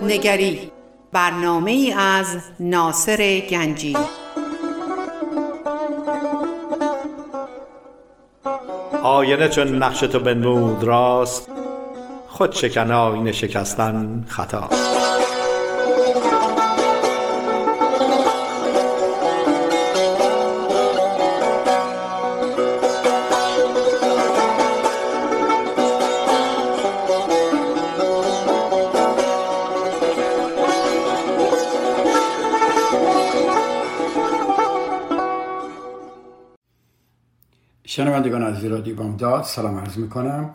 خودنگری، برنامه‌ای از ناصر گنجی. آینه چون نقش تو بنمود راست، خود شکن آینه شکستن خطاست. شنوندگان عزیز رادیو بامداد، سلام عرض میکنم.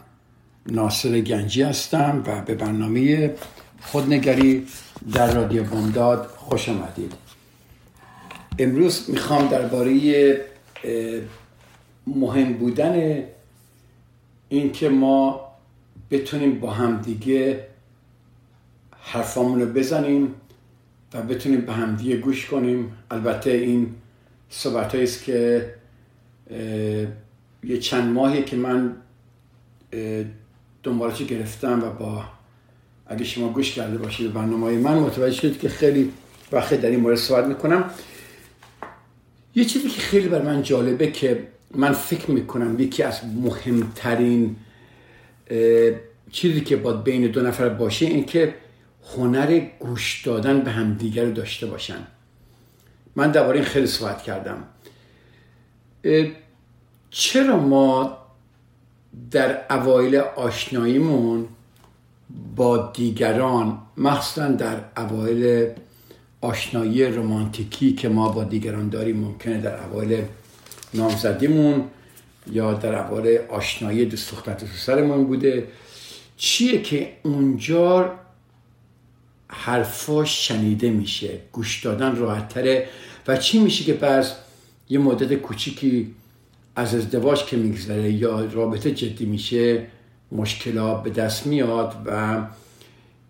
ناصر گنجی هستم و به برنامه خودنگری در رادیو بامداد خوش آمدید. امروز میخوام درباره مهم بودن این که ما بتونیم با همدیگه حرفامون رو بزنیم و بتونیم به همدیگه گوش کنیم. البته این صحبتایی است که یه چند ماهی که من دنبالش گرفتم و اگه شما گوش کرده باشید به برنامه‌های من متوجه شدید که خیلی وقت در این مورد صحبت میکنم. یه چیزی که خیلی بر من جالبه که من فکر میکنم یکی از مهمترین چیزی که باید بین دو نفر باشه این که هنر گوش دادن به همدیگر رو داشته باشن. من درباره این خیلی صحبت کردم. چرا ما در اوایل آشناییمون با دیگران، مخصوصا در اوایل آشنایی رمانتیکی که ما با دیگران داریم، ممکنه در اوایل نامزدیمون یا در اوایل آشنایی دوست دختر دوست پسرمون بوده، چیه که اونجا حرفا شنیده میشه، گوش دادن راحت‌تره و چی میشه که بعض یه مدت کوچیکی از ازدواج که میگذره یا رابطه جدی میشه مشکلات به دست میاد و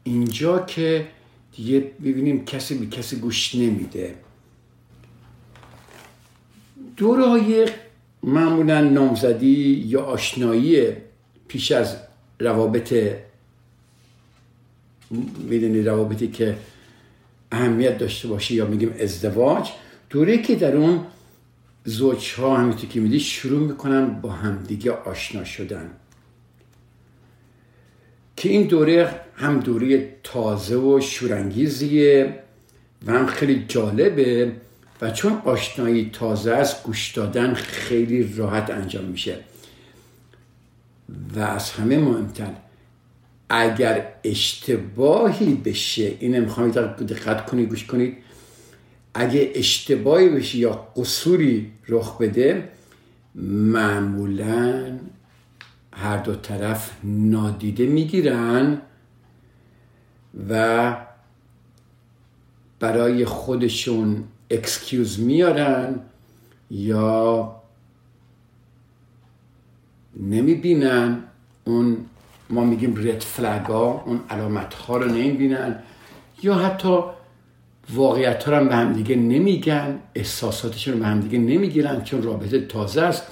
اینجا که دیگه ببینیم کسی به کسی گوش نمیده. دورهای معمولا نامزدی یا آشنایی پیش از روابطی که اهمیت داشته باشه یا میگیم ازدواج، دوره که در اون زوجها همینطور که میدید شروع میکنن با همدیگه آشنا شدن، که این دوره هم دوره تازه و شورانگیزیه و هم خیلی جالبه و چون آشنایی تازه است گوش دادن خیلی راحت انجام میشه. و از همه مهمتر اگر اشتباهی بشه، اینو میخوام دقت کنید، گوش کنید، اگه اشتباهی بشه یا قصوری رخ بده معمولاً هر دو طرف نادیده میگیرن و برای خودشون اکسکیوز میارن یا نمیبینن. اون ما میگیم رد فلگا، اون علامت ها رو نمیبینن یا حتی واقعیت ها رو به هم دیگه نمیگن، احساساتشون رو به هم دیگه نمیگیرن چون رابطه تازه است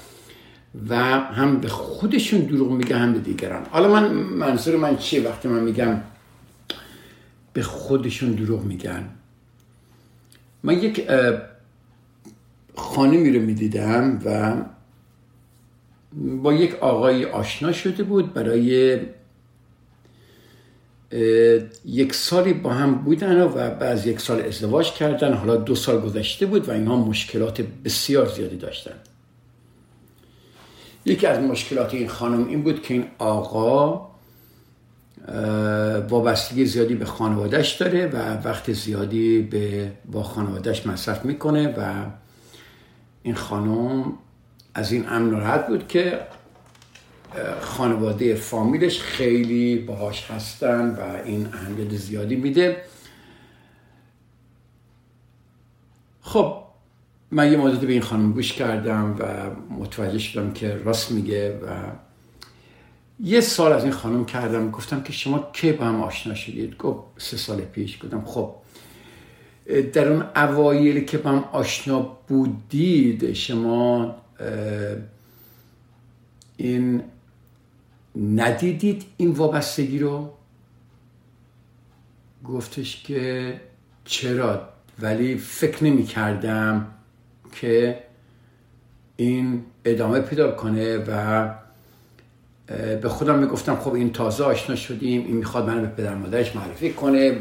و هم به خودشون دروغ میگن هم به دیگران. حالا من منظور من چیه وقتی من میگم به خودشون دروغ میگن؟ من یک خانمی رو میدیدم و با یک آقای آشنا شده بود، برای یک سالی با هم بودن و بعد یک سال ازدواج کردن. حالا 2 سال گذشته بود و اینها مشکلات بسیار زیادی داشتن. یکی از مشکلات این خانم این بود که این آقا وابستگی زیادی به خانوادهش داره و وقت زیادی با خانوادهش مصرف میکنه و این خانم از این امر ناراحت بود که خانواده فامیلش خیلی باهاش هستن و این اهمیت زیادی میده. خب من یه مدتی به این خانم گوش کردم و متوجه شدم که راست میگه و یه سال از این خانم کردم. گفتم که شما کی با هم آشنا شدید؟ گفت 3 سال پیش. گفتم خب در اون اوایل که با هم آشنا بودید شما این ندیدید این وابستگی رو؟ گفتش که چرا، ولی فکر نمی کردم که این ادامه پیدا کنه و به خودم میگفتم خب این تازه آشنا شدیم، این میخواد منو به پدر مادرش معرفی کنه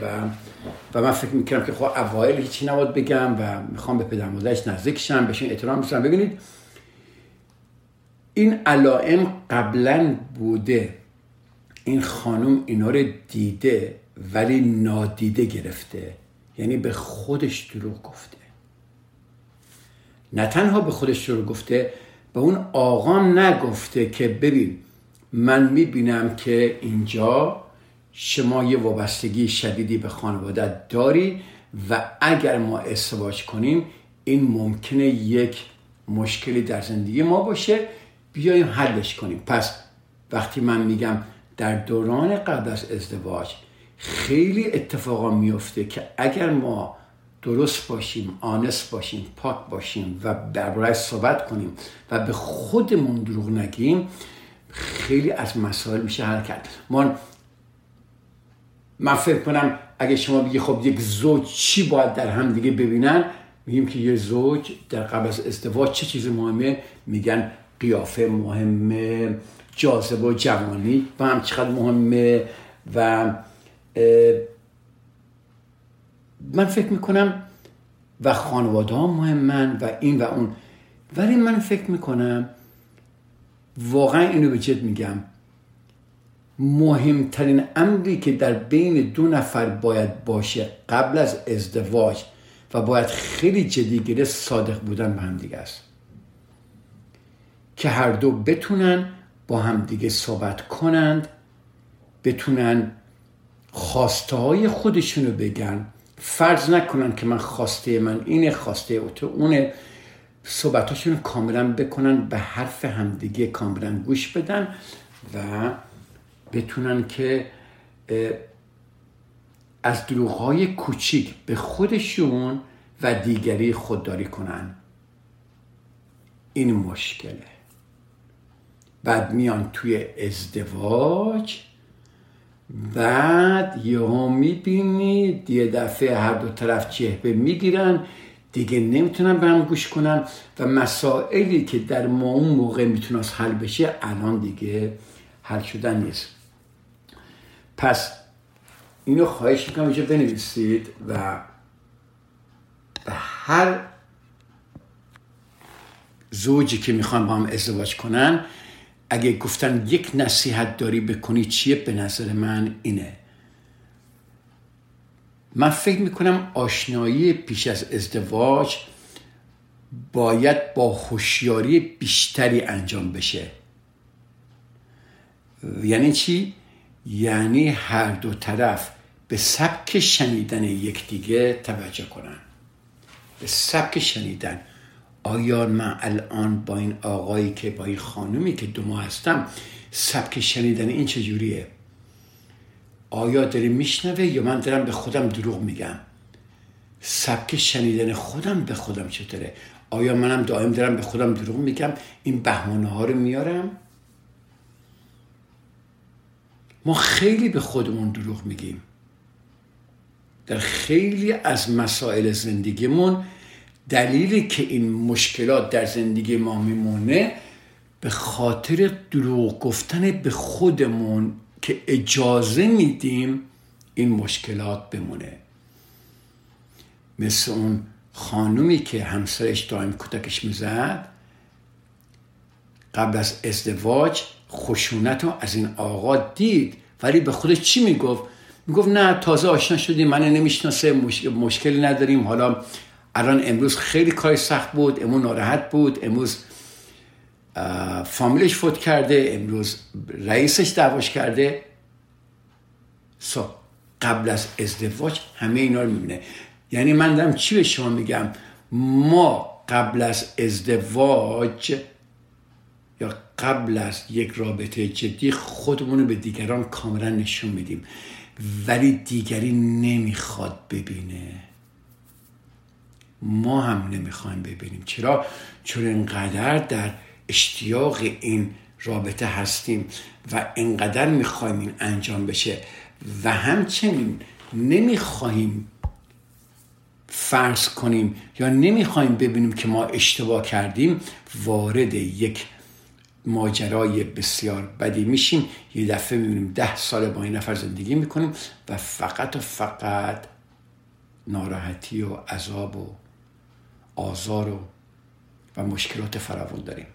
و من فکر میکردم که خب اوایل هیچی نباید بگم و میخوام به پدر مادرش نزدیک شم، بهشون احترام بذارم. ببینید این علائم قبلا بوده، این خانم اینا رو دیده ولی نادیده گرفته، یعنی به خودش دروغ گفته. نه تنها به خودش دروغ گفته، به اون آقام نگفته که ببین من میبینم که اینجا شما یه وابستگی شدیدی به خانواده داری و اگر ما ازدواج کنیم این ممکنه یک مشکلی در زندگی ما باشه، بیایم حلش کنیم. پس وقتی من میگم در دوران قبل از ازدواج خیلی اتفاقا میفته که اگر ما درست باشیم، آنست باشیم، پاک باشیم و درباره‌اش صحبت کنیم و به خودمون دروغ نگیم، خیلی از مسائل میشه حل کرد. من فکر کنم اگه شما بگی خب یک زوج چی باید در هم دیگه ببینن، میگیم که یه زوج در قبل از ازدواج چه چیز مهمه، میگن قیافه مهمه، جاذبه و جوانی و هم چقدر مهمه. و من فکر میکنم و خانواده ها مهمن و این و اون، ولی من فکر میکنم واقعا اینو به جد میگم، مهمترین امری که در بین دو نفر باید باشه قبل از ازدواج و باید خیلی جدی گرفت، صادق بودن به هم دیگه است، که هر دو بتونن با هم دیگه صحبت کنند، بتونن خواسته های خودشونو بگن، فرض نکنن که من خواسته من اینه، خواسته اوتو اونه، صحبتاشون کاملا بکنن، به حرف همدیگه کاملا گوش بدن و بتونن که از دروغ‌های کوچیک به خودشون و دیگری خودداری کنن. این مشکله. بعد میان توی ازدواج، بعد یهو میبینید یه دفعه هر دو طرف جهبه میگیرن، دیگه نمیتونن به هم گوش کنن و مسائلی که در ما اون موقع میتونست حل بشه الان دیگه حل شدن نیست. پس اینو خواهش میکنم اینجا بنویسید و هر زوجی که میخوان با هم ازدواج کنن اگه گفتن یک نصیحت داری بکنی چیه، به نظر من اینه. من فکر میکنم آشنایی پیش از ازدواج باید با هوشیاری بیشتری انجام بشه. یعنی چی؟ یعنی هر دو طرف به سبک شنیدن یکدیگه توجه کنن. به سبک شنیدن، آیا من الان با این آقایی که با این خانومی که دو ماه هستم سبک شنیدن این چجوریه؟ آیا داری میشنوه یا من دارم به خودم دروغ میگم؟ سبک شنیدن خودم به خودم چطوره؟ آیا منم دائم دارم به خودم دروغ میگم؟ این بهانه ها رو میارم؟ ما خیلی به خودمون دروغ میگیم. در خیلی از مسائل زندگیمون دلیلی که این مشکلات در زندگی ما میمونه به خاطر دروغ گفتن به خودمون که اجازه میدیم این مشکلات بمونه. مثل اون خانومی که همسرش دائم کتکش میزد، قبل از ازدواج خشونت رو از این آقا دید، ولی به خودش چی میگفت؟ میگفت نه تازه آشنا شدیم، من نمیشناسه، مشکلی نداریم، حالا الان امروز خیلی کار سخت بود، امروز ناراحت بود، امروز فامیلش فوت کرده، امروز رئیسش دعواش کرده. قبل از ازدواج همه اینا رو میبینه. یعنی من دارم چی به شما میگم؟ ما قبل از ازدواج یا قبل از یک رابطه جدی خودمونو به دیگران کاملا نشون میدیم، ولی دیگری نمیخواد ببینه، ما هم نمیخوایم ببینیم. چرا؟ چون انقدر در اشتیاق این رابطه هستیم و انقدر میخوایم این انجام بشه و همچنین نمیخوایم فرض کنیم یا نمیخوایم ببینیم که ما اشتباه کردیم، وارد یک ماجرای بسیار بدی میشیم. یه دفعه میبینیم 10 سال با این نفر زندگی میکنیم و فقط و فقط ناراحتی و عذاب و آزار و مشکلات فراوان داریم.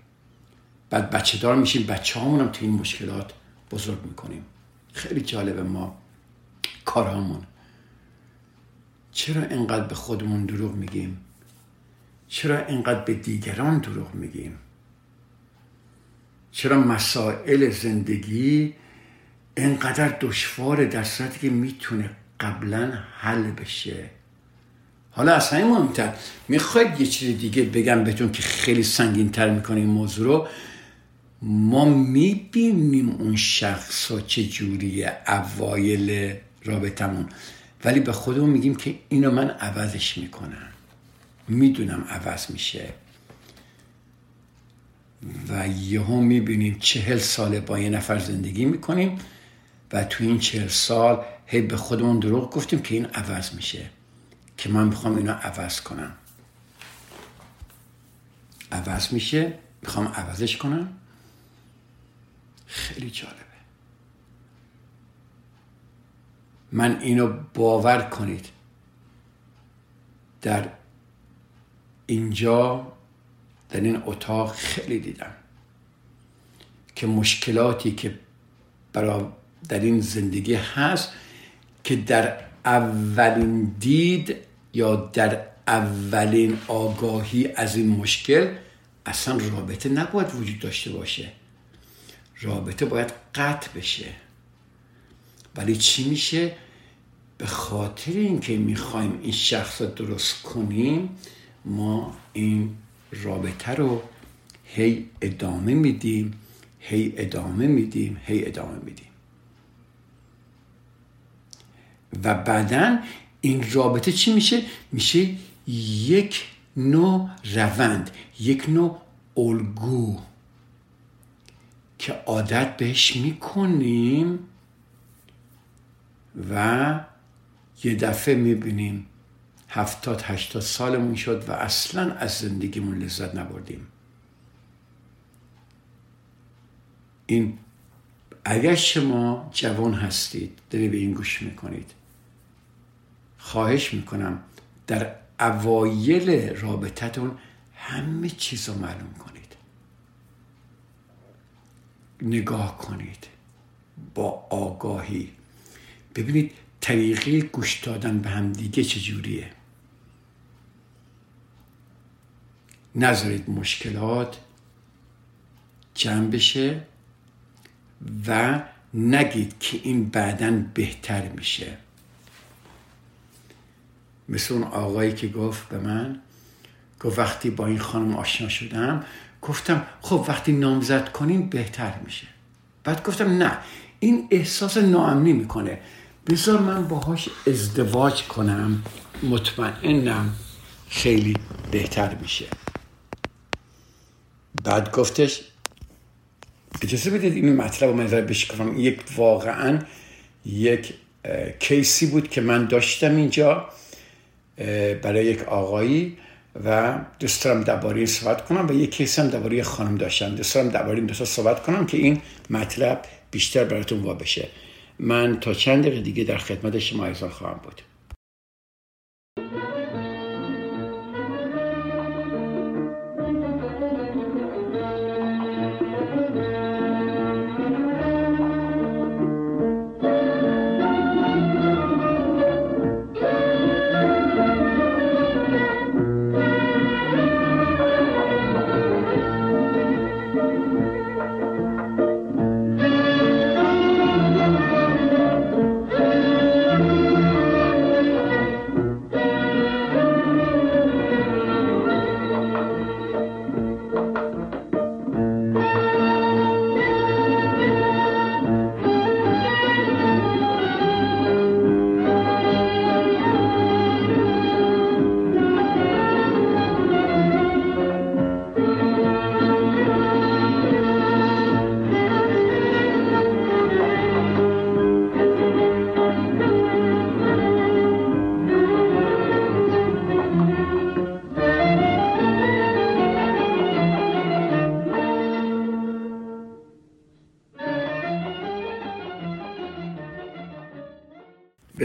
بعد بچه دار میشیم، بچه هامون هم تو این مشکلات بزرگ میکنیم. خیلی جالبه ما کارهامون. چرا اینقدر به خودمون دروغ میگیم؟ چرا اینقدر به دیگران دروغ میگیم؟ چرا مسائل زندگی اینقدر دشواره در صورتی که میتونه قبلا حل بشه؟ حالا اصلا این مهمتر، میخواید یه چیز دیگه بگم بهتون که خیلی سنگین تر میکنه این موضوع رو. ما میبینیم اون شخص ها چجوریه اوایل رابطمون، ولی به خودمون میگیم که اینو من عوضش میکنم، میدونم عوض میشه، و یهو میبینیم 40 ساله با یه نفر زندگی میکنیم و تو این 40 سال هی به خودمون دروغ گفتیم که این عوض میشه، که من میخوام اینو عوض کنم. عوض میشه، میخوام عوضش کنم. خیلی جالبه. من اینو باور کنید در اینجا در این اتاق خیلی دیدم که مشکلاتی که برای در این زندگی هست که در اولین دید یا در اولین آگاهی از این مشکل اصلا رابطه نباید وجود داشته باشه، رابطه باید قطع بشه. ولی چی میشه؟ به خاطر اینکه میخوایم این شخص رو درست کنیم، ما این رابطه رو هی ادامه میدیم، هی ادامه میدیم، هی ادامه میدیم، و بعداً این رابطه چی میشه؟ میشه یک نوع روند، یک نوع الگو که عادت بهش میکنیم و یه دفعه میبینیم 70-80 سالمون شد و اصلاً از زندگیمون لذت نبردیم. این اگر شما جوان هستید، دارید به این گوش میکنید، خواهش میکنم در اوایل رابطتون همه چیز رو معلوم کنید، نگاه کنید با آگاهی، ببینید طریقی گوش دادن به هم دیگه چجوریه. نذارید مشکلات جمع بشه و نگید که این بعداً بهتر میشه. مثل اون آقایی که گفت به من، گفت وقتی با این خانم آشنا شدم گفتم خب وقتی نامزد کنیم بهتر میشه، بعد گفتم نه این احساس ناامنی میکنه، بذار من باهاش ازدواج کنم، مطمئنم خیلی بهتر میشه. بعد گفتش اجازه بدید این مطلب رو من بشکافم. یک واقعا یک کیسی بود که من داشتم اینجا برای یک آقایی و دوست دارم درباره این صحبت کنم، و یک کیس هم درباره یک خانم داشتم، دوست دارم درباره این دوتا صحبت کنم که این مطلب بیشتر براتون وا بشه. من تا چند دقیقه دیگه در خدمت شما عزیزان خواهم بود.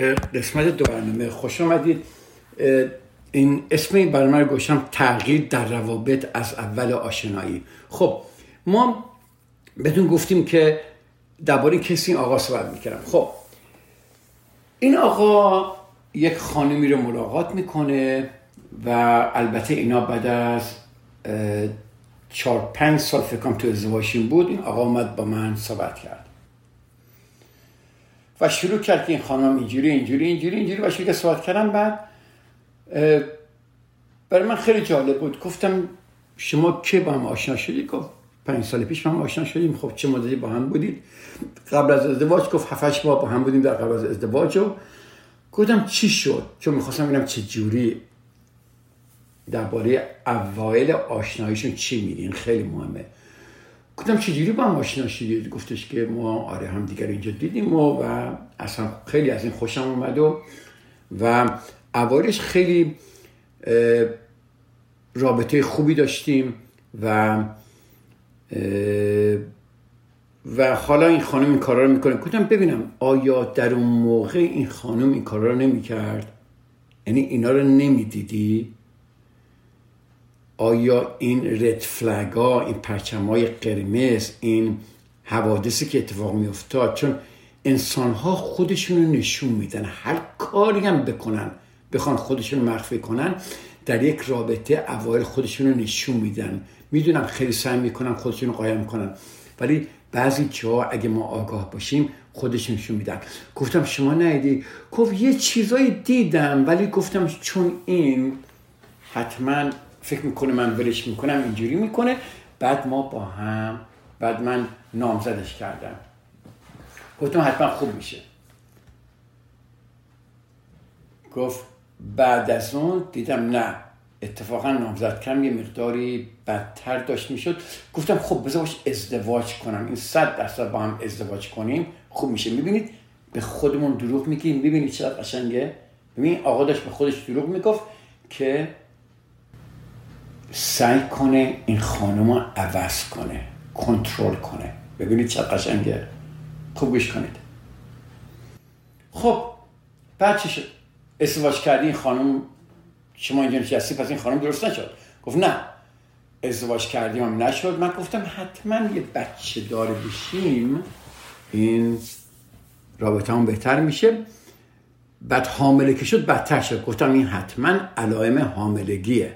به قسمت 2 برنامه خوش آمدید. این اسم این برنامه رو گوشم تغییر در روابط از اول آشنایی. خب ما بهتون گفتیم که درباره کسی این آقا صحبت می‌کردم. خب این آقا یک خانمی رو ملاقات میکنه و البته اینا بعد از 4-5 سال فکرم تو ازدواجشون بود. این آقا اومد با من صحبت کرد و شروع کرد که این خانم اینجوری و شروع که صحبت کردم. بعد برای من خیلی جالب بود. گفتم شما که با هم آشنا شدید؟ گفت 5 سال پیش با هم آشنا شدیم. خب چه مدتی با هم بودید قبل از ازدواج؟ گفت 7-8 ماه با هم بودیم در قبل از ازدواج. و گفتم چی شد؟ چون میخواستم ببینم چه جوری درباره اوایل آشناییشون چی میگین، خیلی مهمه. گفتم چه جوری با هم آشنا شدید؟ گفتش که ما آره هم دیگر اینجا دیدیم و اصلا خیلی از این خوشم اومد و اوایلش خیلی رابطه خوبی داشتیم و حالا این خانم این کارا رو میکنه. گفتم ببینم آیا در اون موقع این خانم این کارا رو نمیکرد؟ یعنی اینا رو نمیدیدی؟ آیا این رد فلگا، این پرچمای قرمز، این حوادثی که اتفاق میافتاد، چون انسانها خودشون رو نشون میدن، هر کاری هم بکنن بخوان خودشون مخفی کنن، در یک رابطه اوایل خودشون رو نشون میدن. میدونم خیلی سعی میکنن خودشون رو قایم کنن، ولی بعضی جا اگه ما آگاه باشیم خودشون نشون میدن. گفتم شما ندیدی؟ گفت یه چیزایی دیدم، ولی گفتم چون این حتما فکر میکنه من ولش میکنم اینجوری میکنه. بعد ما با هم، بعد من نامزدش کردم، گفتم حتما خوب میشه. گفت بعد از اون دیدم نه، اتفاقا نامزد کردم یه مقداری بدتر داشت میشد. گفتم خب بذار باش ازدواج کنم، این 100% با هم ازدواج کنیم خوب میشه. میبینید به خودمون دروغ میگیم. میبینید چقدر قشنگه؟ ببین آقا داشت به خودش دروغ میگفت که سعی کنه این خانم رو عوض کنه، کنترل کنه. ببینید چقدر قشنگه، خوب گوش کنید. خب بعد چی شد؟ ازدواج کردی این خانم، شما اینجا نشستی پس این خانم درست نشد. گفت نه، ازدواج کردیم هم نشد. من گفتم حتما یه بچه دار بشیم این رابطه هم بهتر میشه. بعد حامله که شد بدتر شد. گفتم این حتما علائم حاملگیه.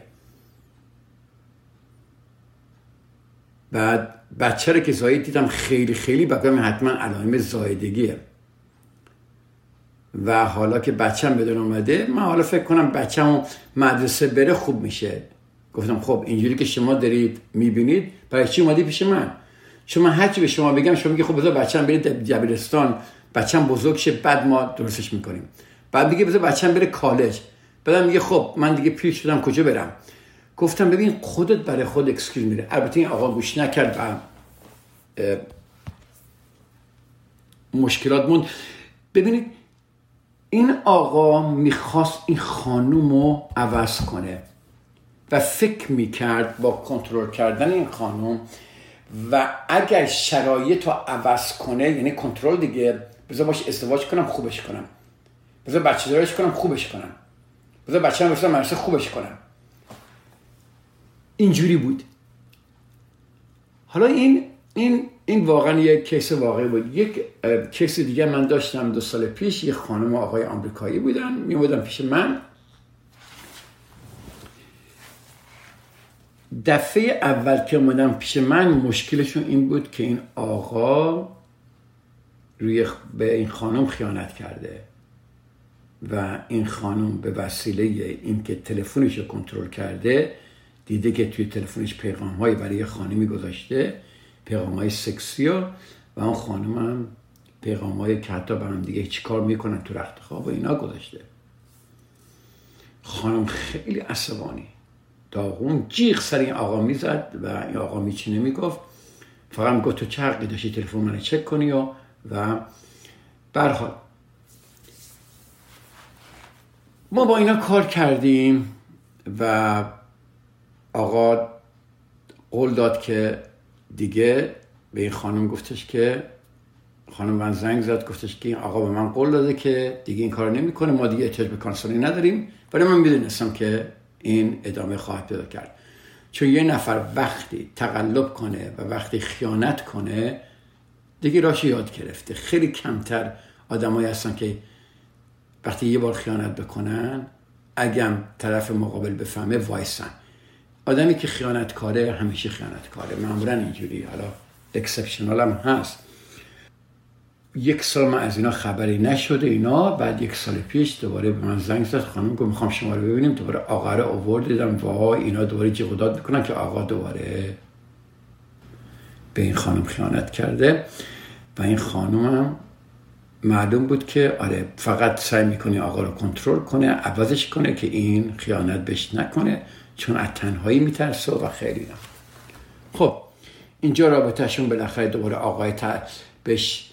بعد بچه رو که زاید دیدم خیلی بگم حتما علائم زایدگیه. و حالا که بچه‌م بدون اومده، من حالا فکر کنم بچه‌مو مدرسه بره خوب میشه. گفتم خب اینجوری که شما دارید میبینید برای چی اومدی پیش من؟ چون من هرچی به شما بگم شما میگی خب بذار بچه‌م بره دبیرستان، بچه‌م بزرگ شه بعد ما درستش میکنیم. بعد میگه بذار بچه‌م بره کالج، بعدم میگه خب من دیگه پیر شدم کجا برم. گفتم ببین خودت برای خود اکسکیوز میره. البته این آقا گوش نکرد و مشکلات موند. ببینید این آقا میخواست این خانم رو عوض کنه و فکر میکرد با کنترل کردن این خانم و اگر شرایط رو عوض کنه، یعنی کنترل دیگه، بذار باش ازدواج کنم خوبش کنم، بذار بچه دارش کنم خوبش کنم، بذار بچه هم بذارم مرسه خوبش کنم، اینجوری بود. حالا این واقعا یک کیس واقعی بود. یک کیس دیگه من داشتم 2 سال پیش. یک خانم و آقای آمریکایی بودن، می‌اومدن پیش من. دفعه اول که اومدن پیش من مشکلشون این بود که این آقا روی به این خانم خیانت کرده و این خانم به وسیله اینکه تلفنش رو کنترل کرده دیده که توی تلفنش پیغام‌های برای خانمی گذاشته، پیغام‌های سکسی ها، و اون خانم هم پیغام‌های که حتی برام دیگه چی کار میکنن تو رخت خواب و اینا گذاشته. خانم خیلی عصبانی، داغون، جیغ سر این آقا میزد و این آقا میچی نمیگفت، فقط میگفت تو چه حقی داشتی تلفن منو چک کنی؟ و به هر حال ما با اینا کار کردیم و آقا قول داد که دیگه به این خانم، گفتش که خانم من زنگ زد گفتش که این آقا به من قول داده که دیگه این کارو نمیکنه، ما دیگه احتیاج به کانسولی نداریم. ولی من میدونستم که این ادامه خواهد پیدا کرد، چون یه نفر وقتی تقلب کنه و وقتی خیانت کنه دیگه راهش یاد گرفته. خیلی کمتر آدمایی هستن که وقتی یه بار خیانت بکنن اگم طرف مقابل بفهمه وایسن. آدمی که خیانت کاره همیشه خیانت کاره، معمولا اینجوری، حالا اکسپشنال هم هست. یک سال من از اینا خبری نشده اینا. بعد یک سال پیش دوباره به من زنگ زد خانم، گفت میخوام شما رو ببینیم. دوباره آقا رو آورد، دیدم وای اینا دوباره جیغ و داد میکنن که آقا دوباره به این خانم خیانت کرده. و این خانم معلوم بود که آره فقط سعی میکنه آقا رو کنترل کنه، عوضش کنه که این خیانت بهش نکنه، چون از تنهایی میترسه و خیلی نه. خب اینجا رابطهشون بالاخره دوباره آقای بهش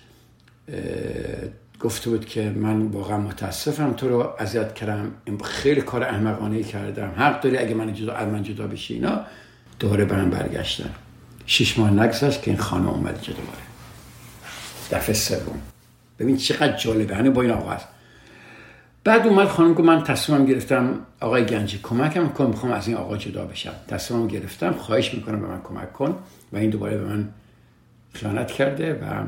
گفته بود که من واقعا متاسفم تو رو اذیت کردم، خیلی کار احمقانه‌ای کردم، حق داری اگه من جدا بشی اینا. دوباره برم برگشتن. 6 ماه نگذشت که این خانم اومد جدا دوباره دفعه سوم. ببین چقدر جالبه، همه با این آقا هست. بعد اومد خانم که من تصمیمم گرفتم آقای گنجی کمکم کن، میخوام از این آقا جدا بشم، تصمیمم گرفتم، خواهش میکنم به من کمک کن. و این دوباره به من خیانت کرده و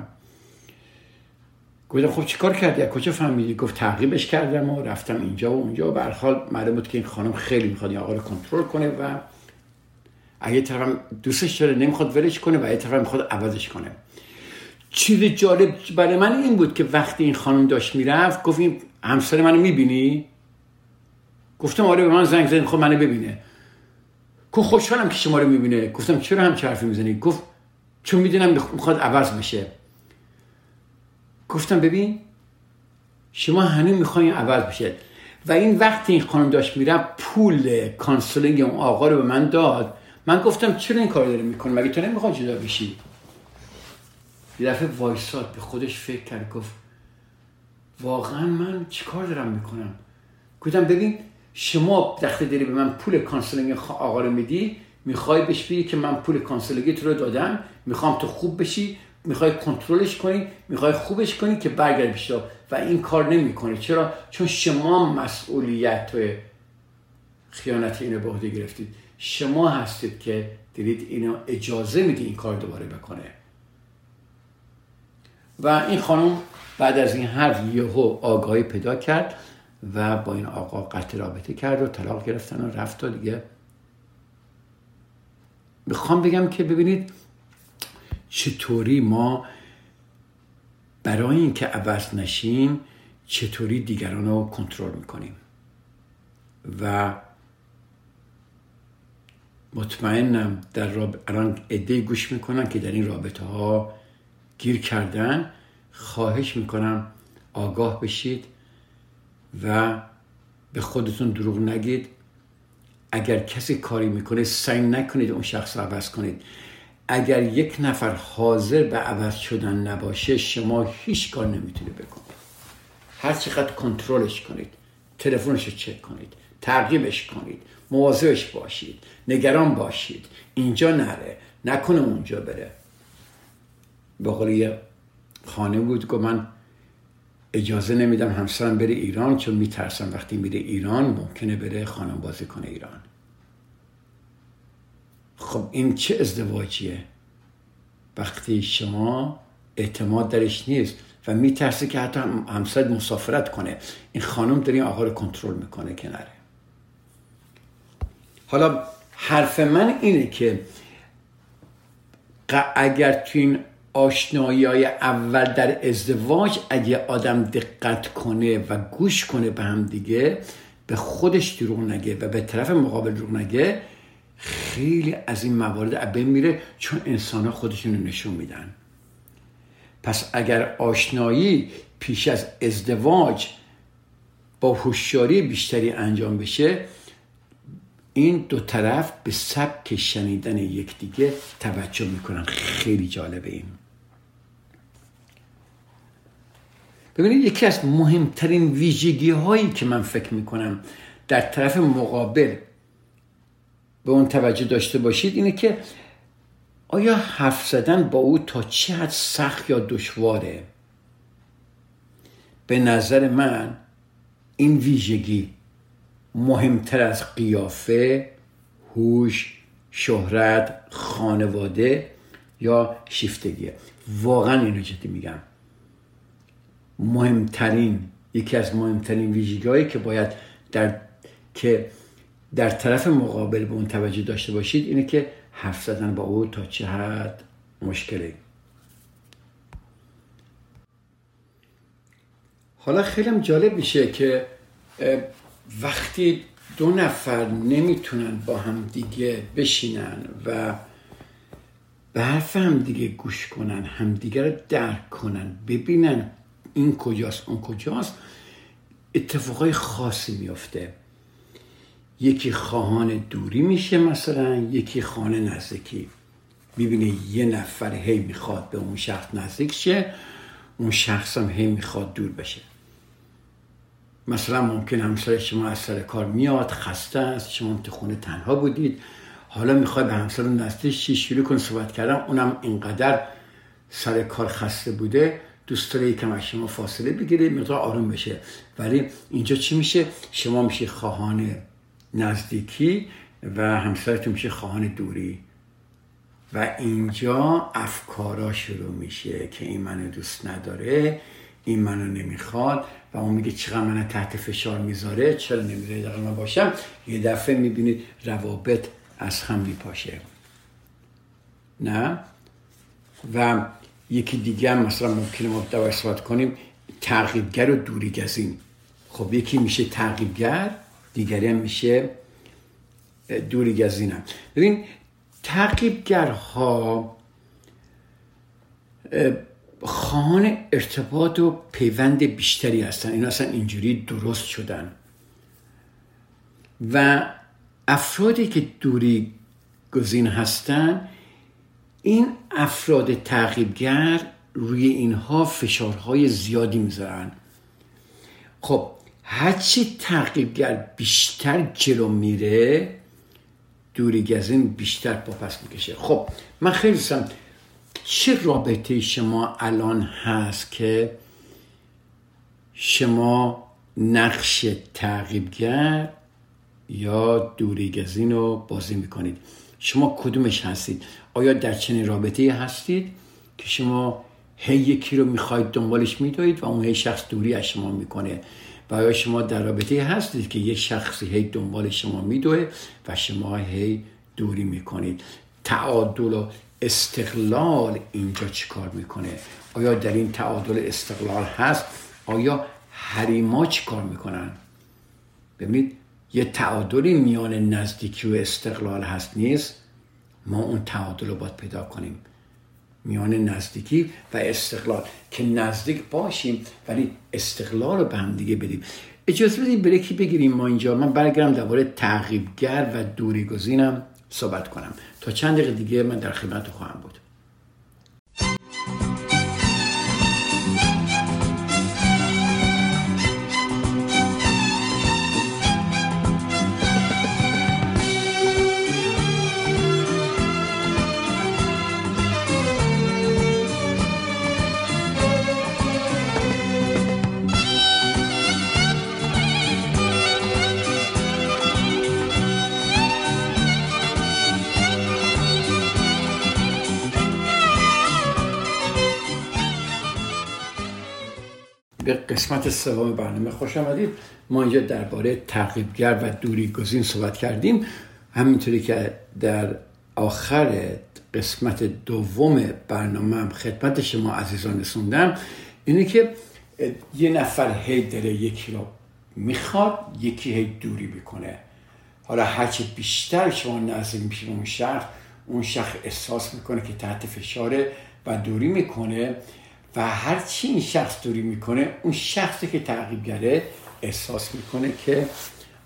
گفتم خب چیکار کردی؟ کجا فهمیدی؟ گفت تعقیبش کردم و رفتم اینجا و اونجا. و به هر حال معلوم بود که این خانم خیلی میخواد این آقا رو کنترل کنه و اگه طرف دوستش داره نمیخواد ولش کنه و اگه طرف میخواد عوضش کنه. چیز جالب برای من این بود که وقتی این خانم داشت میرفت گفت این همسر منو میبینی؟ گفتم آره. به من زنگ زد خب منو ببینه. گفت خوشحالم که شما رو میبینه. گفتم چرا هم حرفی میزنی؟ گفت چون میدونم میخواد عوض بشه. گفتم ببین شما هنوز میخواین عوض بشه. و این وقتی این خانم داشت میرفت پول کانسلینگ اون آقا رو به من داد. من گفتم چرا این کار داری میکنی؟ مگه تو نمیخوای جدا بشی؟ یه دفعه وایساد به خودش فکر کرد، گفت واقعا من چیکار دارم میکنم؟ گفتم ببین شما دخته داری به من پول کانسلینگ آقا رو میدی، میخوای بهش بگی که من پول کانسلینگ تو رو دادم، میخوام تو خوب بشی، میخوای کنترلش کنی، میخوای خوبش کنی که برگرد بشه. و این کار نمیکنه. چرا؟ چون شما مسئولیت خیانت اینو به عهده گرفتید. شما هستید که دارید اینو اجازه میدید این کار دوباره بکنه. و این خانم بعد از این حرف یهو آگاهی پیدا کرد و با این آقا قطع رابطه کرد و طلاق گرفتن و رفت. و دیگه میخوام بگم که ببینید چطوری ما برای این که عوض نشیم چطوری دیگران رو کنترل میکنیم. و مطمئنم الان عده‌ای گوش میکنن که در این رابطه ها گیر کردن. خواهش میکنم آگاه بشید و به خودتون دروغ نگید. اگر کسی کاری میکنه سعی نکنید اون شخص رو عوض کنید. اگر یک نفر حاضر به عوض شدن نباشه شما هیچ کار نمیتونید بکنید. هر چقدر کنترلش کنید، تلفنش رو چک کنید، تعقیبش کنید، مواظبش باشید، نگران باشید، اینجا نره، نکنه اونجا بره. به قول یه خانه بود که من اجازه نمیدم همسرم بره ایران چون میترسم وقتی میره ایران ممکنه بره خانم بازی کنه ایران. خب این چه ازدواجیه وقتی شما اعتماد درش نیست و میترسی که حتی همسر مسافرت کنه. این خانم داره این آقا رو کنترل میکنه که نره. حالا حرف من اینه که اگر تو این آشنایی‌های اول در ازدواج اگه آدم دقت کنه و گوش کنه به هم دیگه، به خودش دروغ نگه و به طرف مقابل دروغ نگه، خیلی از این موارد از بین میره، چون انسان‌ها خودشون رو نشون میدن. پس اگر آشنایی پیش از ازدواج با هوشیاری بیشتری انجام بشه، این دو طرف به سبک شنیدن یکدیگه توجه میکنن. خیلی جالبه این. ببینید یکی از مهمترین ویژگی هایی که من فکر میکنم در طرف مقابل به اون توجه داشته باشید اینه که آیا حرف زدن با او تا چه حد سخت یا دشواره؟ به نظر من این ویژگی مهمتر از قیافه، هوش، شهرت، خانواده یا شیفتگیه. واقعا اینو جدی میگم، یکی از مهمترین ویژگی‌هایی که باید در طرف مقابل به اون توجه داشته باشید اینه که حرف زدن با او تا چه حد مشکله. حالا خیلی جالب میشه که وقتی دو نفر نمیتونن با هم دیگه بشینن و به حرف هم دیگه گوش کنن، همدیگه رو درک کنن، ببینن این کجاست اون کجاست، اتفاقای خاصی میفته. یکی خواهان دوری میشه مثلا، یکی خواهان نزدیکی. میبینه یه نفر هی میخواد به اون شخص نزدیک شه، اون شخص هم هی میخواد دور بشه. مثلا ممکن همسر شما از سر کار میاد، خسته است، شما تو خونه تنها بودید، حالا میخواد به همسر نزدیک شی، شروع کنه صحبت کردن، اونم اینقدر سر کار خسته بوده دوست داره یکم از شما فاصله بگیره، مقدار آروم بشه. ولی اینجا چی میشه؟ شما میشه خواهان نزدیکی و همسرتون میشه خواهان دوری و اینجا افکارا شروع میشه که این منو دوست نداره، این منو نمیخواد و اون میگه چقدر منو تحت فشار میذاره، چرا نمیذاری در من باشم. یه دفعه میبینید روابط از هم میپاشه، نه؟ و یکی دیگه هم مثلا ممکنه ما دوباره صحبت کنیم تعقیبگر و دوریگزین. خب یکی میشه تعقیبگر، دیگری هم میشه دوریگزین. هم ببین تعقیبگرها خواهان ارتباط و پیوند بیشتری هستن، اینا اصلا اینجوری درست شدن. و افرادی که دوریگزین هستن، این افراد تعقیبگر روی اینها فشارهای زیادی میذارن. خب هرچی تعقیبگر بیشتر جلو میره، دوریگزین بیشتر پاپس میکشه. خب من خیلی دوستم چه رابطه شما الان هست که شما نقش تعقیبگر یا دوریگزین رو بازی میکنید؟ شما کدومش هستید؟ آیا در چنین رابطه‌ای هستید که شما هی یکی رو میخواید دنبالش میدوید و اون هی شخص دوری از شما میکنه؟ و آیا شما در رابطه‌ای هستید که یک شخصی هی دنبال شما میدوه و شما هی دوری میکنید؟ تعادل و استقلال اینجا چیکار میکنه؟ آیا در این تعادل استقلال هست؟ آیا حریما چیکار میکنن؟ ببینید یه تعادلی میان نزدیکی و استقلال هست، نیست؟ ما اون تعادل رو باید پیدا کنیم میان نزدیکی و استقلال، که نزدیک باشیم ولی استقلال رو به هم دیگه بدیم. اجازه بدید بریکی بگیریم ما اینجا، من برگردم درباره تعقیبگر و دوریگزینم صحبت کنم. تا چند دقیقه دیگه من در خدمت خواهم بود. قسمت سوم برنامه خوش آمدید. ما اینجا درباره تعقیبگر و دوریگزین صحبت کردیم. همینطوری که در آخر قسمت دوم برنامه هم خدمت شما عزیزان رسوندم، اینه که یه نفر هی داره یکی رو میخواد، یکی هی دوری میکنه. حالا هرچی بیشتر شما نزدیک میشید اون شخص احساس میکنه که تحت فشاره و دوری میکنه و هرچی این شخص دوری میکنه، اون شخصی که تعقیبگره احساس میکنه که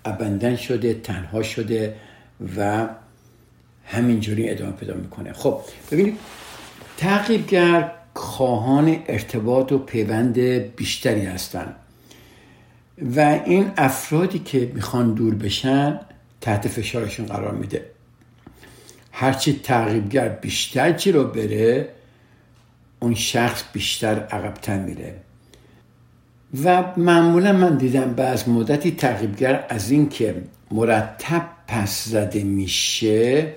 ابندن شده، تنها شده و همینجوری ادامه پیدا میکنه. خب ببینید تعقیبگر خواهان ارتباط و پیوند بیشتری هستن و این افرادی که میخوان دور بشن تحت فشارشون قرار میده. هرچی تعقیبگر بیشتر جلو بره، اون شخص بیشتر عقب‌تر میره و معمولا من دیدم بعد مدتی تعقیبگر از این که مرتب پس زده میشه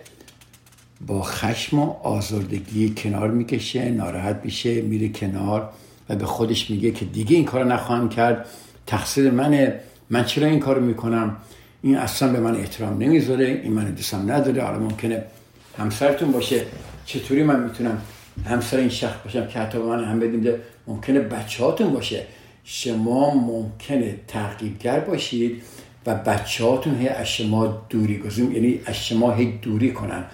با خشم و آزردگی کنار میکشه، ناراحت میشه، میره کنار و به خودش میگه که دیگه این کار نخواهم کرد، تقصیر منه، من چرا این کارو میکنم، این اصلا به من احترام نمیذاره، این منو دوستم نداره. حالا ممکنه همسرتون باشه، چطوری من میتونم همسر این شخص باشم که حتی به من هم بدیم؟ ممکنه بچه‌هاتون باشه، شما ممکنه تعقیبگر باشید و بچه‌هاتون هی از شما دوری گزین، یعنی از شما هی دوری کنن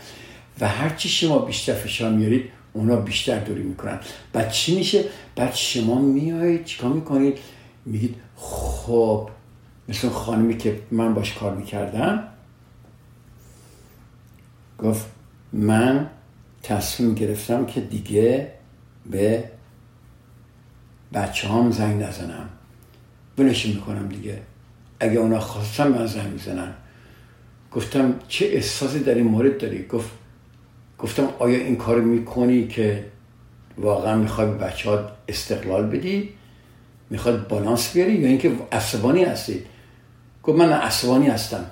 و هرچی شما بیشتر فشار میارید اونا بیشتر دوری میکنن. بعد چی میشه؟ بعد شما میایید چیکار میکنید؟ میگید خب، مثل خانمی که من باش کار میکردم گفت من تصمیم گرفتم که دیگه به بچه هم زنگ نزنم، بنشین میکنم دیگه، اگه اونا خواستن من زنگ میزنن. گفتم چه احساسی در این مورد داری؟ گفتم آیا این کار میکنی که واقعا میخوای به بچه ها استقلال بدی، میخواد بالانس بیاری، یا اینکه عصبانی هستی؟ گفت من عصبانی هستم.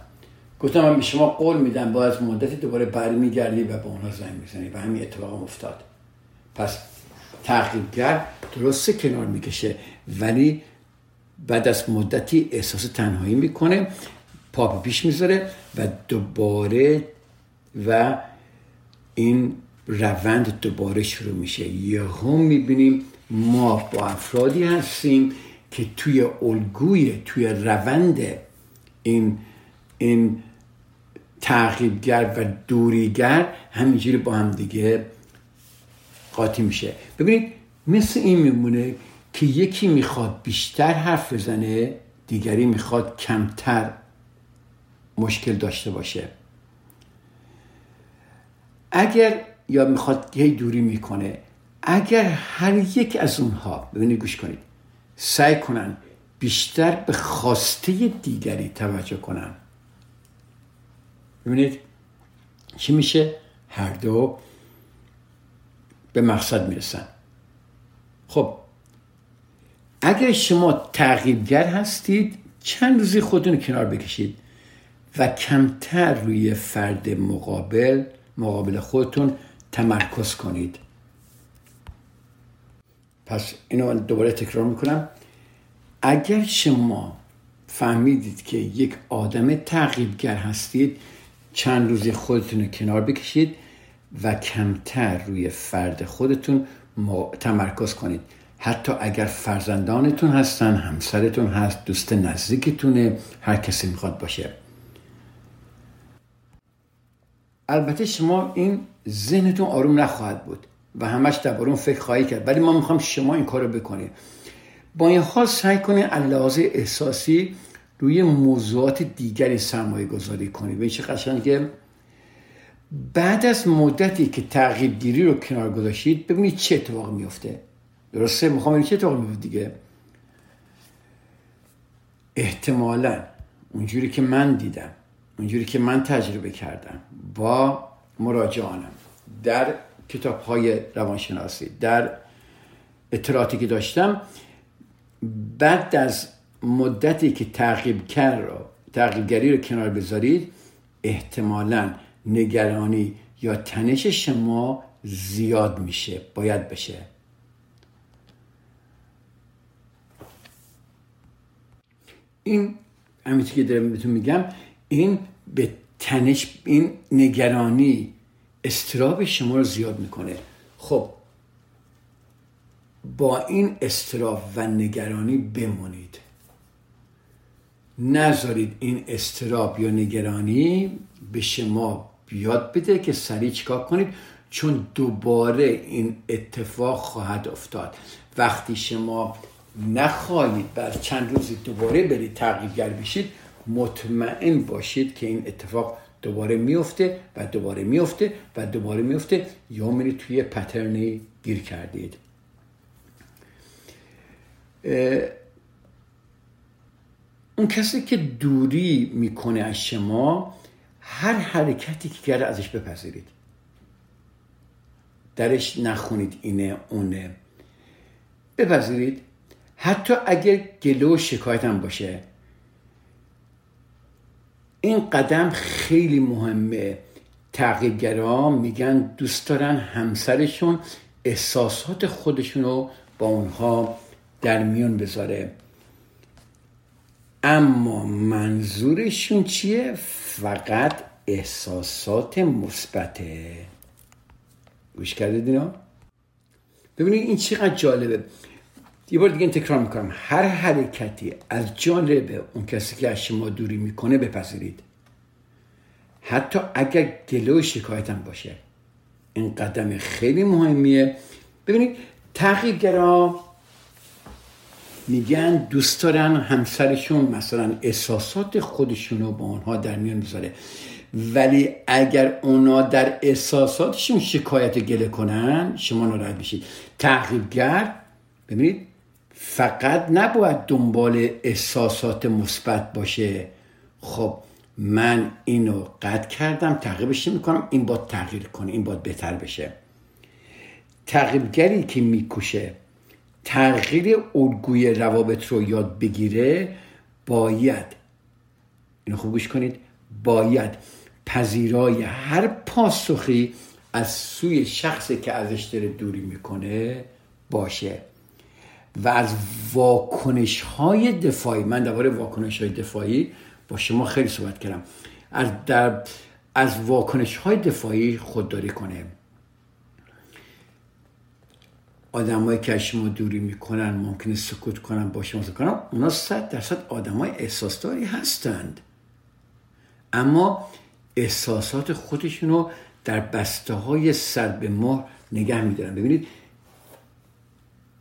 گفتم من به شما قول میدم باید از مدتی دوباره برمیگردی و به اونا زنگ میزنی و همین اتفاق هم افتاد. پس تعقیبگر درسته کنار میکشه ولی بعد از مدتی احساس تنهایی میکنه، پا به پیش میذاره و دوباره و این روند دوباره شروع میشه. یهو میبینیم ما با افرادی هستیم که توی الگوی، توی روند این تعقیبگر و دوریگر همینجوری با هم دیگه قاطی میشه. ببینید مثل این میمونه که یکی میخواد بیشتر حرف بزنه، دیگری میخواد کمتر مشکل داشته باشه. اگر یا میخواد یه دوری میکنه، اگر هر یک از اونها، ببینید گوش کنید، سعی کنن بیشتر به خواسته دیگری توجه کنن، ببینید چی میشه؟ هر دو به مقصد میرسن. خب اگر شما تعقیبگر هستید چند روزی خودتون کنار بکشید و کمتر روی فرد مقابل خودتون تمرکز کنید. پس اینو من دوباره تکرار میکنم، اگر شما فهمیدید که یک آدم تعقیبگر هستید چند روزی خودتون رو کنار بکشید و کمتر روی فرد خودتون تمرکز کنید. حتی اگر فرزندانتون هستن، همسرتون هست، دوست نزدیکتونه، هر کسی میخواد باشه. البته شما این ذهنتون آروم نخواهد بود و همش دربارون فکر خواهی کرد، ولی ما میخوام شما این کار رو بکنید. با این حال سعی کنید علاوه احساسی روی موضوعات دیگری سرمایه گذاری کنید. به چه قشنگه بعد از مدتی که تعقیب گیری رو کنار گذاشتید ببینید چه اتفاق میفته. درسته؟ میخوام این چه اتفاق میفته دیگه. احتمالاً اونجوری که من دیدم، اونجوری که من تجربه کردم با مراجعانم در کتاب‌های روانشناسی، در اطلاعاتی که داشتم، بعد از مدتی که تعقیبگری رو کنار بذارید احتمالاً نگرانی یا تنش شما زیاد میشه، باید بشه. این همینطور که دارم بهتون میگم، این به تنش، این نگرانی استراب شما رو زیاد میکنه. خب با این استراب و نگرانی بمونید، نذارید این استراب یا نگرانی به شما بیاد بده که سریع چیکار کنید، چون دوباره این اتفاق خواهد افتاد. وقتی شما نخواهید بعد چند روزی دوباره برید تعقیبگر بشید، مطمئن باشید که این اتفاق دوباره میفته و دوباره میفته و دوباره میفته، یا میرید توی پترنی گیر کردید. اون کسی که دوری میکنه از شما هر حرکتی که کرده ازش بپذیرید، درش نخونید اینه اونه، بپذیرید. حتی اگر گلو شکایتم باشه، این قدم خیلی مهمه. تعقیبگرها میگن دوست دارن همسرشون احساسات خودشونو با اونها در میون بذاره، اما منظورشون چیه؟ فقط احساسات مثبته. گوش کردید اینا؟ ببینید این چقدر جالبه. یه بار دیگه تکرار میکنم، هر حرکتی از جانب اون کسی که از شما دوری میکنه بپذیرید، حتی اگر گلو شکایتم باشه. این قدم خیلی مهمیه. ببینید تعقیبگرها میگن دوست دارن همسرشون مثلا احساسات خودشونو با اونها در میان بذاره، ولی اگر اونا در احساساتشون شکایت گله کنن شما ناراحت میشید. تعقیبگر ببینید فقط نباید دنبال احساسات مثبت باشه. خب من اینو قطع کردم، تعقیبش نمی‌کنم، این باید تغییر کنه، این باید بهتر بشه. تعقیبگری که میکوشه تغییر الگوی روابط رو یاد بگیره، باید اینو خوب گوش کنید، باید پذیرای هر پاسخی از سوی شخصی که ازش داره دوری میکنه باشه و از واکنش‌های دفاعی. من درباره واکنش‌های دفاعی با شما خیلی صحبت کردم. از واکنش‌های دفاعی خودداری کنه. آدمایی که از شما دوری میکنن ممکنه سکوت کنن، با شما سکوت کنن، اونا 100% آدمای احساسداری هستند، اما احساسات خودشونو در بسته‌های سر به مهر نگه می‌دارن. ببینید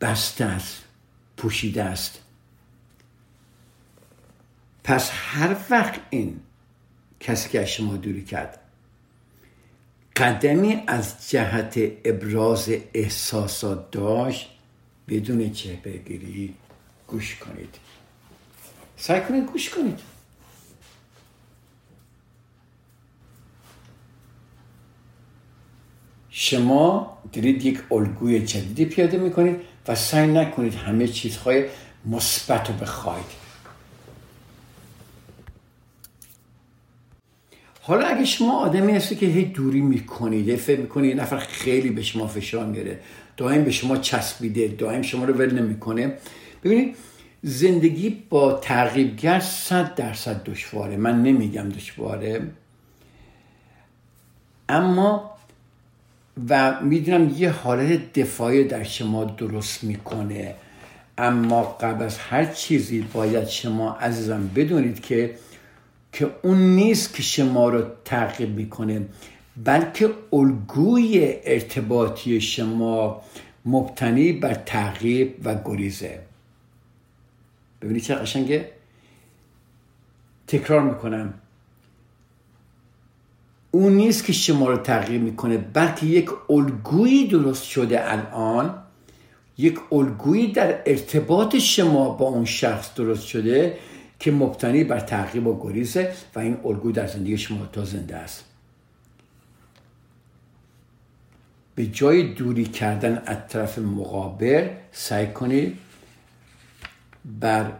بسته است، پوشیده است. پس هر وقت این کسی که از شما دوری کرد قدمی از جهت ابراز احساسات داشت، بدون چهره گیری گوش کنید. سعی کنید گوش کنید. شما دارید یک الگوی جدیدی پیاده میکنید و سعی نکنید همه چیزهای مثبت رو بخواید. حالا اگه شما آدمی هستی که هی دوری میکنید، فکر میکنید یه نفر خیلی به شما فشار میاره، دائم به شما چسبیده، دائم شما رو ول نمیکنه، ببینید زندگی با تعقیبگر 100% دشواره. من نمیگم دشواره، اما و میدونم یه حالت دفاعی در شما درست میکنه، اما قبل از هر چیزی باید شما عزیزم بدونید که اون نیست که شما رو تعقیب میکنه، بلکه الگوی ارتباطی شما مبتنی بر تعقیب و گریزه. ببینید چه قشنگه. تکرار میکنم، اون نیست که شما رو تعقیب میکنه، بلکه یک الگویی درست شده الان، یک الگویی در ارتباط شما با اون شخص درست شده که مبتنی بر تعقیب و گریزه و این الگو در زندگی شما تا زنده است. به جای دوری کردن از طرف مقابل سعی کنید بر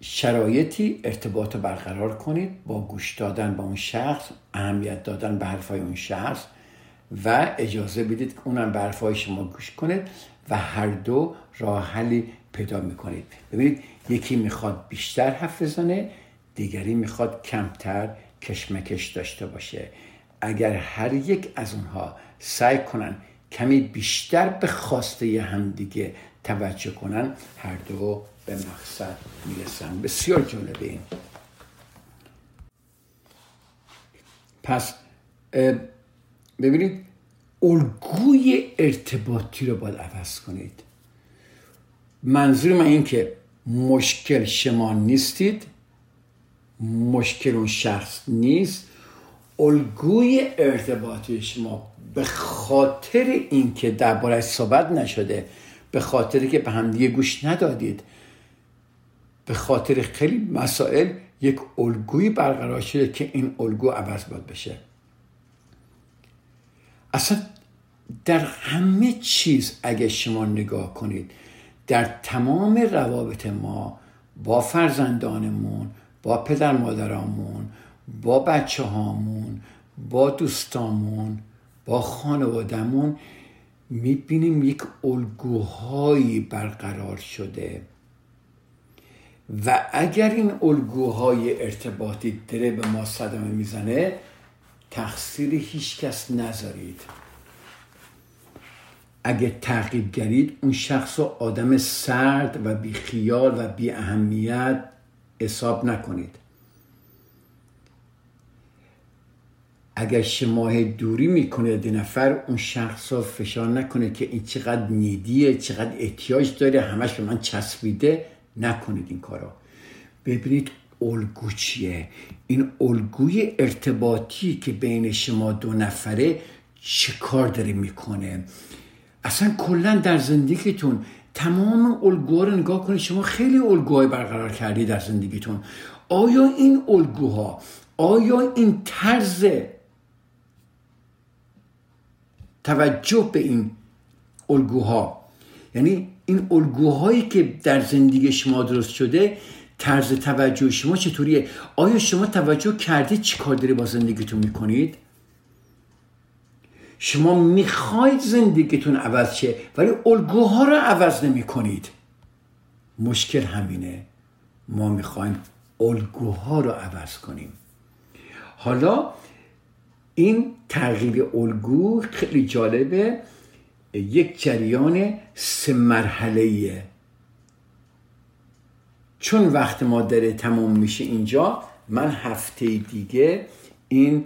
شرایطی ارتباط برقرار کنید با گوش دادن به اون شخص، اهمیت دادن به حرفای اون شخص و اجازه بدید که اونم به حرفای شما گوش کنه و هر دو راه حلی پیدا میکنید. ببینید یکی میخواد بیشتر حرف بزنه، دیگری میخواد کمتر کشمکش داشته باشه. اگر هر یک از اونها سعی کنن کمی بیشتر به خواسته همدیگه توجه کنن، هر دو به مقصد میرسن. بسیار جالب. این پس ببینید الگوی ارتباطی رو باید عوض کنید. منظور من این که مشکل شما نیستید، مشکل اون شخص نیست، الگوی ارتباطی شما به خاطر اینکه درباره‌اش صحبت نشده، به خاطر که به همدیگه گوش ندادید، به خاطر خیلی مسائل یک الگوی برقرار شده که این الگو عوض باید بشه. اصلا در همه چیز اگه شما نگاه کنید، در تمام روابط ما با فرزندانمون، با پدر مادرامون، با بچه هامون، با دوستامون، با خانوادمون میبینیم یک الگوهایی برقرار شده و اگر این الگوهای ارتباطی داره به ما صدمه میزنه، تقصیر هیچ کس نذارید. اگه تعقیب گرید اون شخص رو آدم سرد و بی خیال و بی اهمیت حساب نکنید. اگر شماه دوری میکنه ده نفر، اون شخص رو فشار نکنید که این چقدر نیدیه، چقدر احتیاج داره، همش به من چسبیده. نکنید این کارا. ببینید الگو چیه. این الگوی ارتباطی که بین شما دو نفره چه کار داره میکنه. اصلا کلن در زندگیتون تمام الگوها رو نگاه کنید. شما خیلی الگوهای برقرار کردید در زندگیتون. آیا این الگوها، آیا این طرز توجه به این الگوها، یعنی این الگوهایی که در زندگی شما درست شده، طرز توجه شما چطوریه؟ آیا شما توجه کردید چی کار داری با زندگیتون میکنید؟ شما میخواید زندگیتون عوض شه ولی الگوها رو عوض نمی کنید. مشکل همینه. ما میخوایم الگوها رو عوض کنیم. حالا این تغییر الگو خیلی جالبه. یک جریان 3 مرحله‌ایه. چون وقت ما داره تمام میشه اینجا، من هفته دیگه این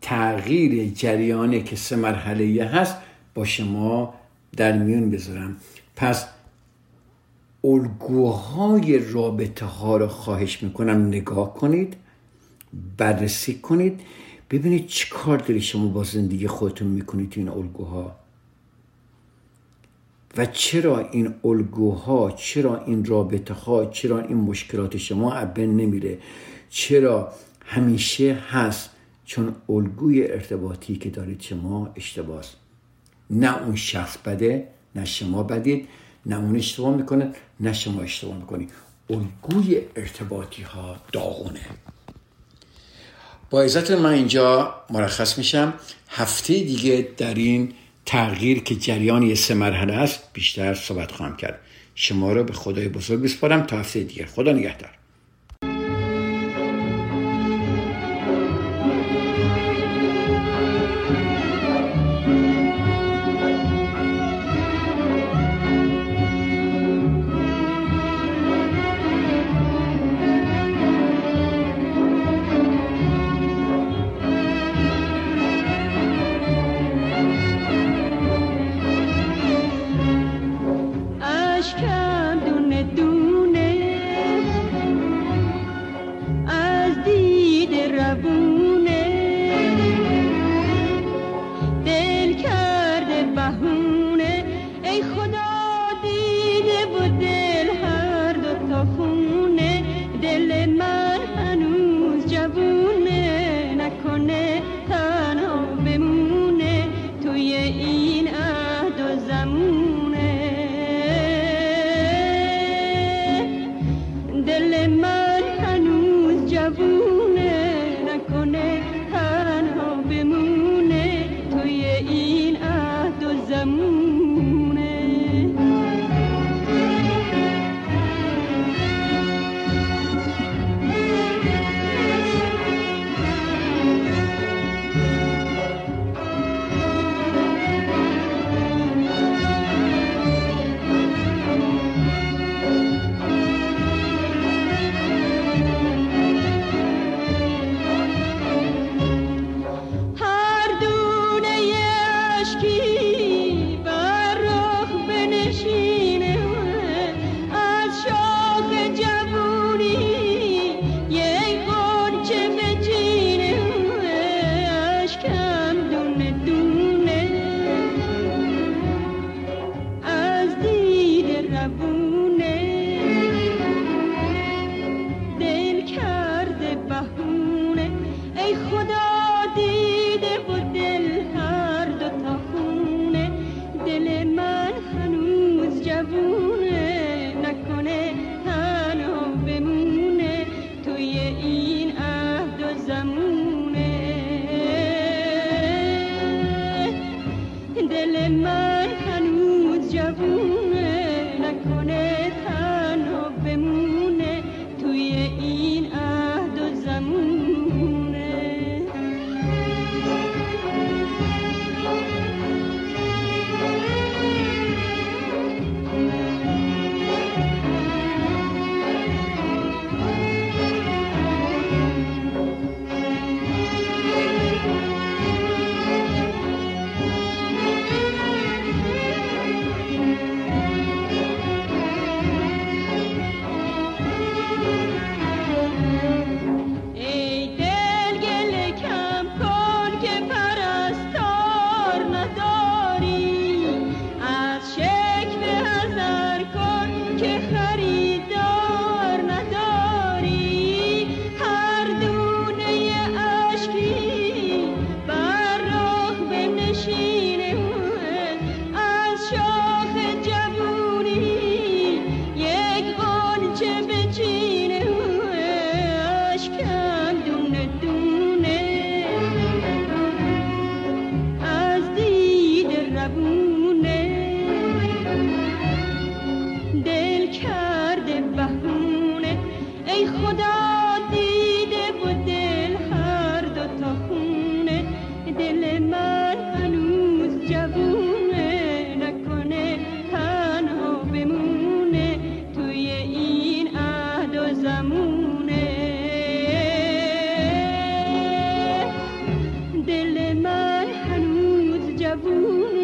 تغییر جریانه که 3 مرحله‌ایه هست با شما در میون بذارم. پس الگوهای رابطه ها رو خواهش میکنم نگاه کنید، بررسی کنید، ببینید چی کار داری شما با زندگی خودتون میکنید این الگوها و چرا این الگوها، چرا این رابطه ها، چرا این مشکلات شما از بین نمیره، چرا همیشه هست. چون الگوی ارتباطی که دارید شما اشتباهه. نه اون شخص بده، نه شما بدید، نه اون اشتباه میکنه، نه شما اشتباه میکنید. الگوی ارتباطی ها داغونه. با عزت من اینجا مرخص میشم. هفته دیگه در این تغییر که جریان 3 مرحله است بیشتر صحبت خواهم کرد. شما رو به خدای بزرگ بسپارم تا هفته دیگه. خدا نگهدار. دل من هنوز جوونه، زبون